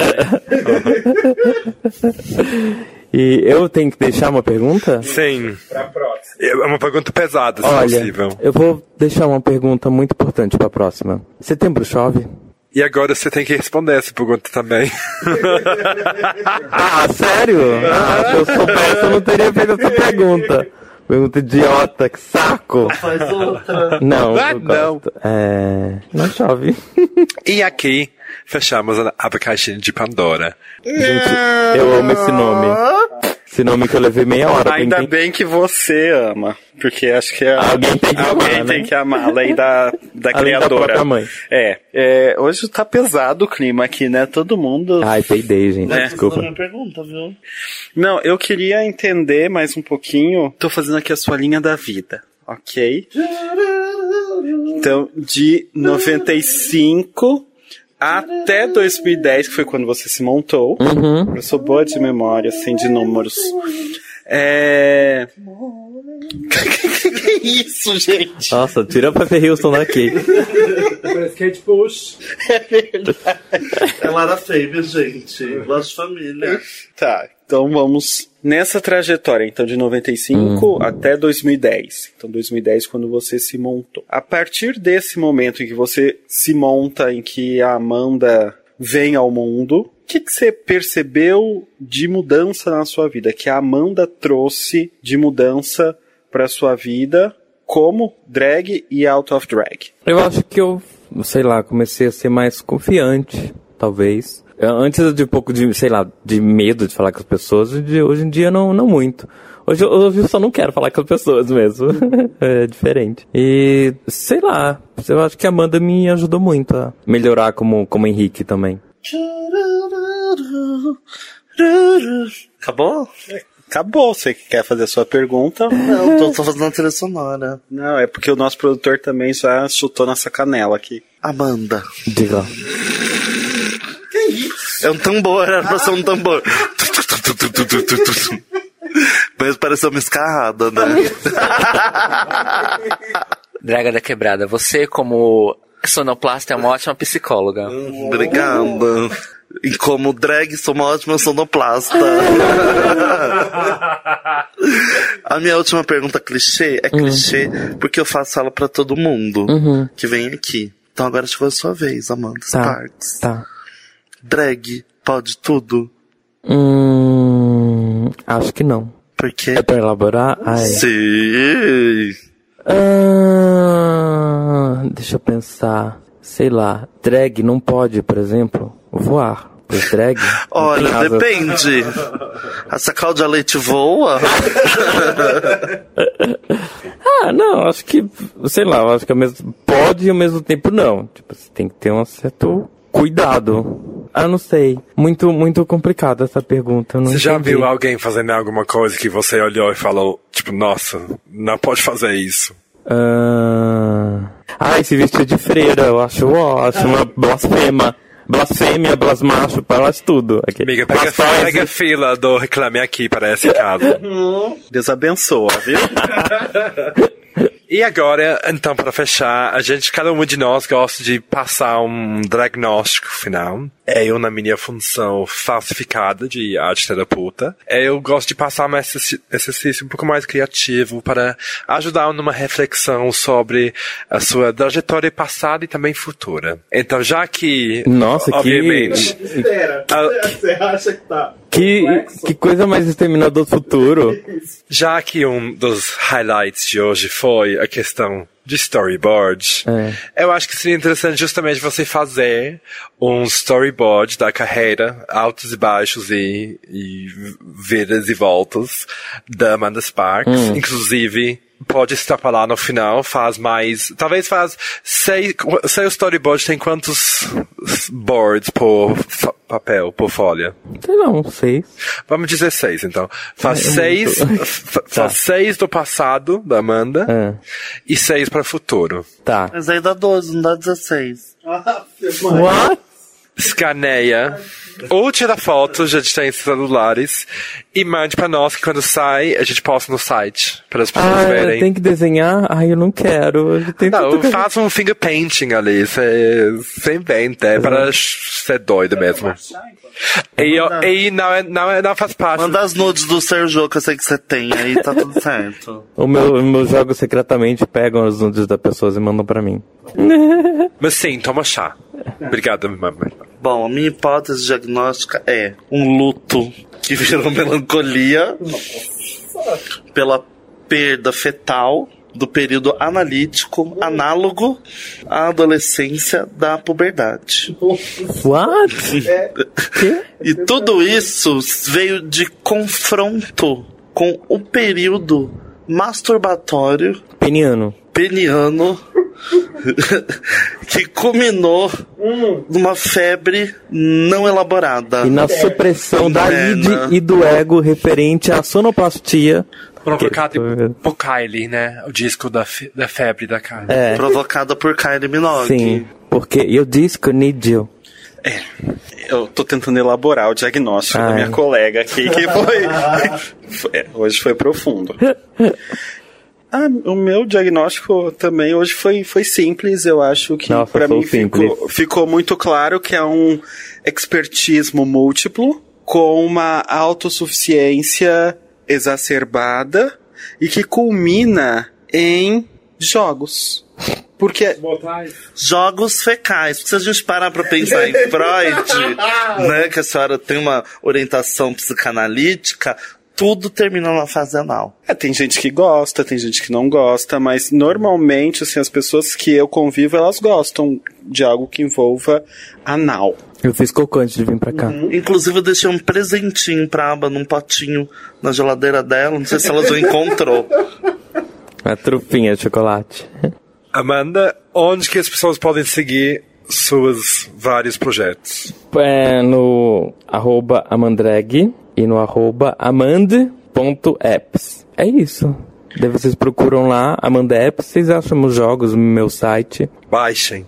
E eu tenho que deixar uma pergunta? Sim. Pra próxima. É uma pergunta pesada, se olha, possível. Eu vou deixar uma pergunta muito importante pra próxima. Setembro chove? E agora você tem que responder essa pergunta também. Ah, sério? Ah, se eu soubesse, eu não teria feito essa pergunta. Pergunta idiota, que saco! Faz outra. Não, não. Não chove. E aqui, fechamos a caixinha de Pandora. Gente, eu amo esse nome. Esse nome que eu levei meia hora. Ainda bem que você ama. Porque acho que alguém tem que amar, né? Além da criadora. Da mãe. Hoje tá pesado o clima aqui, né? Todo mundo... Ai, peidei, gente. Né? Desculpa. Não, eu queria entender mais um pouquinho. Tô fazendo aqui a sua linha da vida, ok? Então, de 95... até 2010, que foi quando você se montou. Uhum. Eu sou boa de memória, assim, de números. Que isso, gente? Nossa, tira pra Fefe Houston daqui. Parece que é de push. É verdade. É Lara Faber, gente. Gosto de família. Tá, então vamos nessa trajetória, então, de 95 até 2010. Então, 2010, quando você se montou. A partir desse momento em que você se monta, em que a Amanda vem ao mundo, o que você percebeu de mudança na sua vida? Que a Amanda trouxe de mudança pra sua vida como drag e out of drag? Eu acho que eu, sei lá, comecei a ser mais confiante, talvez. Antes de um pouco de, sei lá, de medo de falar com as pessoas, hoje em dia não muito. Hoje eu só não quero falar com as pessoas mesmo. É diferente. E, sei lá, eu acho que a Amanda me ajudou muito a melhorar como Henrique também. Acabou? Acabou, você que quer fazer a sua pergunta. Não, tô fazendo uma trilha sonora. Não, é porque o nosso produtor também já chutou nossa canela aqui. Amanda. Diga. Que isso? É um tambor, era pra ser um tambor. Mas pareceu uma escarrada, né? Drag da Quebrada, você como sonoplasta é uma ótima psicóloga. Obrigada. E como drag, sou uma ótima sonoplasta. A minha última pergunta clichê é clichê porque eu faço ela pra todo mundo que vem aqui. Então agora chegou a sua vez, Amanda Sparks. Tá. Drag pode tudo? Acho que não. Por quê? É pra elaborar? Sim. Deixa eu pensar. Sei lá. Drag não pode, por exemplo... voar. Pois drag? Olha, depende. Essa Cláudia Leite voa? Não, acho que, sei lá, acho que ao mesmo pode e ao mesmo tempo não. Tipo, você tem que ter um certo cuidado. Ah, não sei. Muito, muito complicada essa pergunta. Você já viu alguém fazendo alguma coisa que você olhou e falou, tipo, nossa, não pode fazer isso? Esse vestido de freira, eu acho uma blasfema. Blasfêmia, blasmacho, parece tudo. Okay. Amiga, pega a fila do Reclame Aqui para esse caso. Deus abençoa, viu? E agora, então, para fechar, cada um de nós gosta de passar um dragnóstico final. Eu, na minha função falsificada de arte terapeuta, eu gosto de passar um exercício um pouco mais criativo para ajudar numa reflexão sobre a sua trajetória passada e também futura. Então, já que... Nossa, obviamente, que... Espera, você acha que tá... Que coisa mais Exterminador do Futuro. Já que um dos highlights de hoje foi a questão de storyboard, eu acho que seria interessante justamente você fazer um storyboard da carreira, altos e baixos e vidas e voltas da Amanda Sparks, inclusive pode extrapolar no final, faz mais... Talvez faz... Sei o storyboard tem quantos boards por papel, por folha? Sei não, 6. Vamos dizer 6, então. Faz 6 tá. Do passado, da Amanda, e 6 para futuro. Tá. Mas aí dá 12, não dá 16. What? Escaneia ou tira foto, já tem em celulares e mande pra nós, que quando sai a gente posta no site para as pessoas verem. Tem que desenhar? Ai, eu não quero. Não, faz um finger painting ali, você inventa, é para ser doido mesmo. E não faz parte. Manda as nudes do Sergio, que eu sei que você tem, aí tá tudo certo. Os meus jogos secretamente pegam as nudes das pessoas e mandam pra mim. Mas sim, toma chá. Obrigado, mamãe. Bom, a minha hipótese diagnóstica é um luto que virou melancolia pela perda fetal do período analítico análogo à adolescência da puberdade. What? E tudo isso veio de confronto com o período masturbatório peniano que culminou numa febre não elaborada. E na supressão da lid e do ego referente à sonoplastia. Provocado por Kylie, né? O disco da febre da Kylie. É. Provocada por Kylie Minogue. Sim, porque eu disco need you. É, eu tô tentando elaborar o diagnóstico da minha colega aqui, que foi... hoje foi profundo. O meu diagnóstico também hoje foi simples, eu acho que pra mim ficou muito claro que é um expertismo múltiplo com uma autossuficiência exacerbada e que culmina em jogos. Porque jogos fecais, porque se a gente parar pra pensar em Freud, né, que a senhora tem uma orientação psicanalítica... Tudo termina na fase anal. Tem gente que gosta, tem gente que não gosta, mas normalmente, assim, as pessoas que eu convivo, elas gostam de algo que envolva anal. Eu fiz cocô antes de vir pra cá. Inclusive, eu deixei um presentinho pra Aba, num potinho, na geladeira dela. Não sei se ela já encontrou. Uma trupinha de chocolate. Amanda, onde que as pessoas podem seguir seus vários projetos? É no @amandrag. E no @amand.apps. É isso. Daí vocês procuram lá, Amanda Apps, vocês acham os jogos no meu site. Baixem,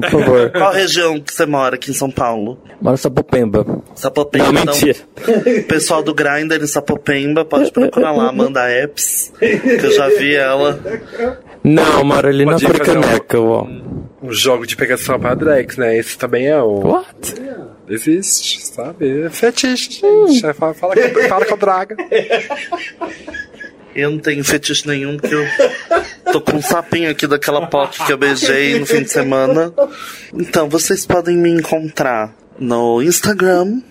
por favor. Qual região que você mora aqui em São Paulo? Moro em Sapopemba. Não, mentira. Então, o pessoal do Grindr em Sapopemba pode procurar lá, Amanda Apps, que eu já vi ela. Não, moro ali na Fricaneca, ó. Um jogo de pegação pra drags, né? Esse também é o... What? Existe, sabe? É fetiche, gente. Fala com a draga. Eu não tenho fetiche nenhum, porque eu tô com um sapinho aqui daquela POC que eu beijei no fim de semana. Então, vocês podem me encontrar no Instagram,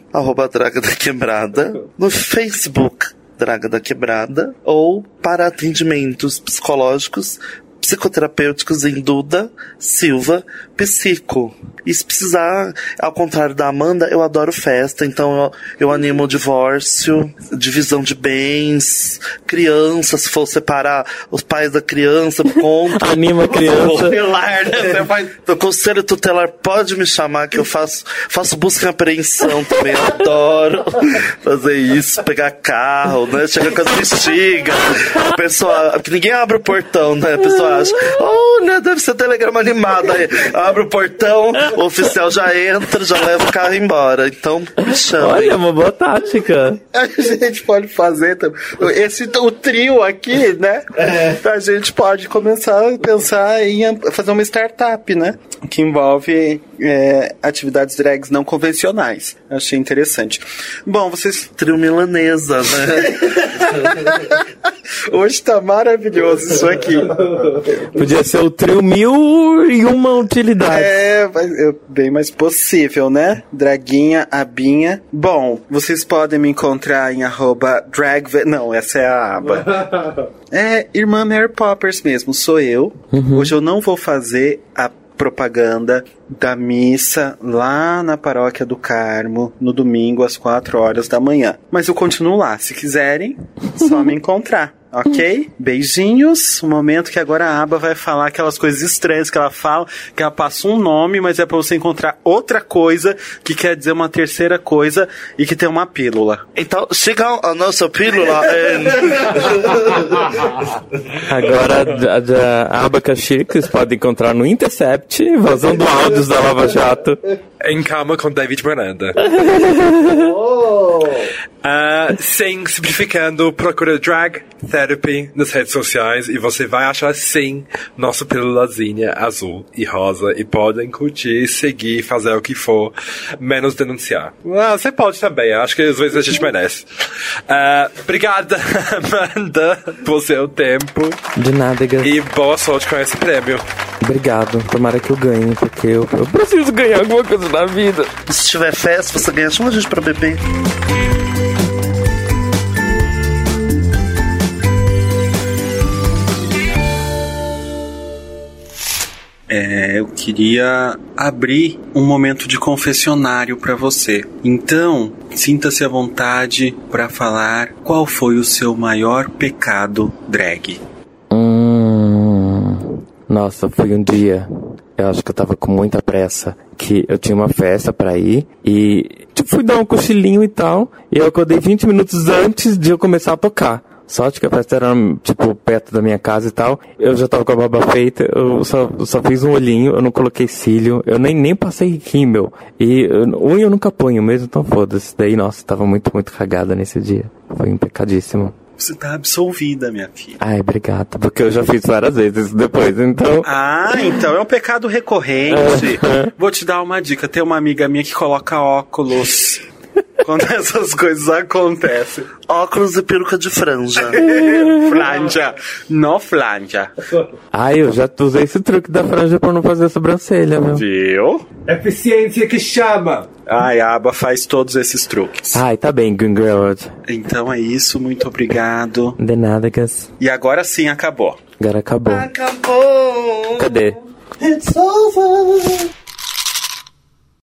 @Drag da Quebrada, no Facebook, Drag da Quebrada, ou para atendimentos psicológicos, psicoterapêuticos em Duda Silva Psico. E se precisar, ao contrário da Amanda, eu adoro festa, então eu animo o divórcio, divisão de bens, crianças, se for separar os pais da criança, conto. Anima a criança. Tutelar, né? O conselho tutelar pode me chamar, que eu faço busca e apreensão também, eu adoro fazer isso, pegar carro, né? Chegar com as bexigas, a pessoa, ninguém abre o portão, né? A pessoa acha, né, deve ser telegrama animado. Aí abre o portão, o oficial já entra, já leva o carro embora. Então, me chama. Olha, é uma boa tática. A gente pode fazer também. O trio aqui, né? É. A gente pode começar a pensar em fazer uma startup, né? Que envolve atividades drags não convencionais. Achei interessante. Bom, vocês... Trio milanesa, né? Hoje tá maravilhoso isso aqui. Podia ser o trio 1001 utilidades. É bem mais possível, né? Draguinha, abinha. Bom, vocês podem me encontrar em @drag... Não, essa é a aba. É, irmã Mary Poppers mesmo, sou eu. Uhum. Hoje eu não vou fazer a propaganda da missa lá na Paróquia do Carmo, no domingo, às 4 horas da manhã. Mas eu continuo lá. Se quiserem, só me encontrar. Ok? Beijinhos. O momento que agora a Aba vai falar aquelas coisas estranhas que ela fala, que ela passa um nome, mas é pra você encontrar outra coisa que quer dizer uma terceira coisa e que tem uma pílula. Então, chega a nossa pílula. Agora a Aba Kashir, que vocês podem encontrar no Intercept, vazando áudios da Lava Jato. Em Calma com David Miranda. Sim, simplificando, procura Drag Therapy nas redes sociais e você vai achar, sim, nossa pílulazinha azul e rosa. E podem curtir, seguir, fazer o que for, menos denunciar. Você pode também, acho que às vezes a gente merece. Obrigada, Amanda, por seu tempo. De nada, Gabi. E boa sorte com esse prêmio. Obrigado, tomara que eu ganhe, porque eu preciso ganhar alguma coisa na vida. Se tiver festa, você ganha, chama a gente pra beber. Eu queria abrir um momento de confessionário para você. Então, sinta-se à vontade para falar qual foi o seu maior pecado drag. Nossa, foi um dia. Eu acho que eu tava com muita pressa, que eu tinha uma festa pra ir e fui dar um cochilinho e tal, e eu acordei 20 minutos antes de eu começar a tocar. Sorte que a festa era, perto da minha casa e tal. Eu já tava com a barba feita, eu só fiz um olhinho, eu não coloquei cílio, eu nem passei rímel. E unha eu nunca ponho mesmo, então foda-se. Daí, nossa, tava muito, muito cagada nesse dia. Foi impecadíssimo. Você tá absolvida, minha filha. Ai, obrigada, porque eu já fiz várias vezes depois, então... então é um pecado recorrente. Vou te dar uma dica. Tem uma amiga minha que coloca óculos quando essas coisas acontecem. Óculos e peruca de franja. Franja. Não franja. Ai, eu já usei esse truque da franja pra não fazer a sobrancelha, meu. Viu? Eficiência que chama. Ai, a Aba faz todos esses truques. Ai, tá bem, Glenn Greenwald. Então é isso, muito obrigado. De nada, Gus. E agora sim, acabou. Agora acabou. Acabou. Cadê? It's over.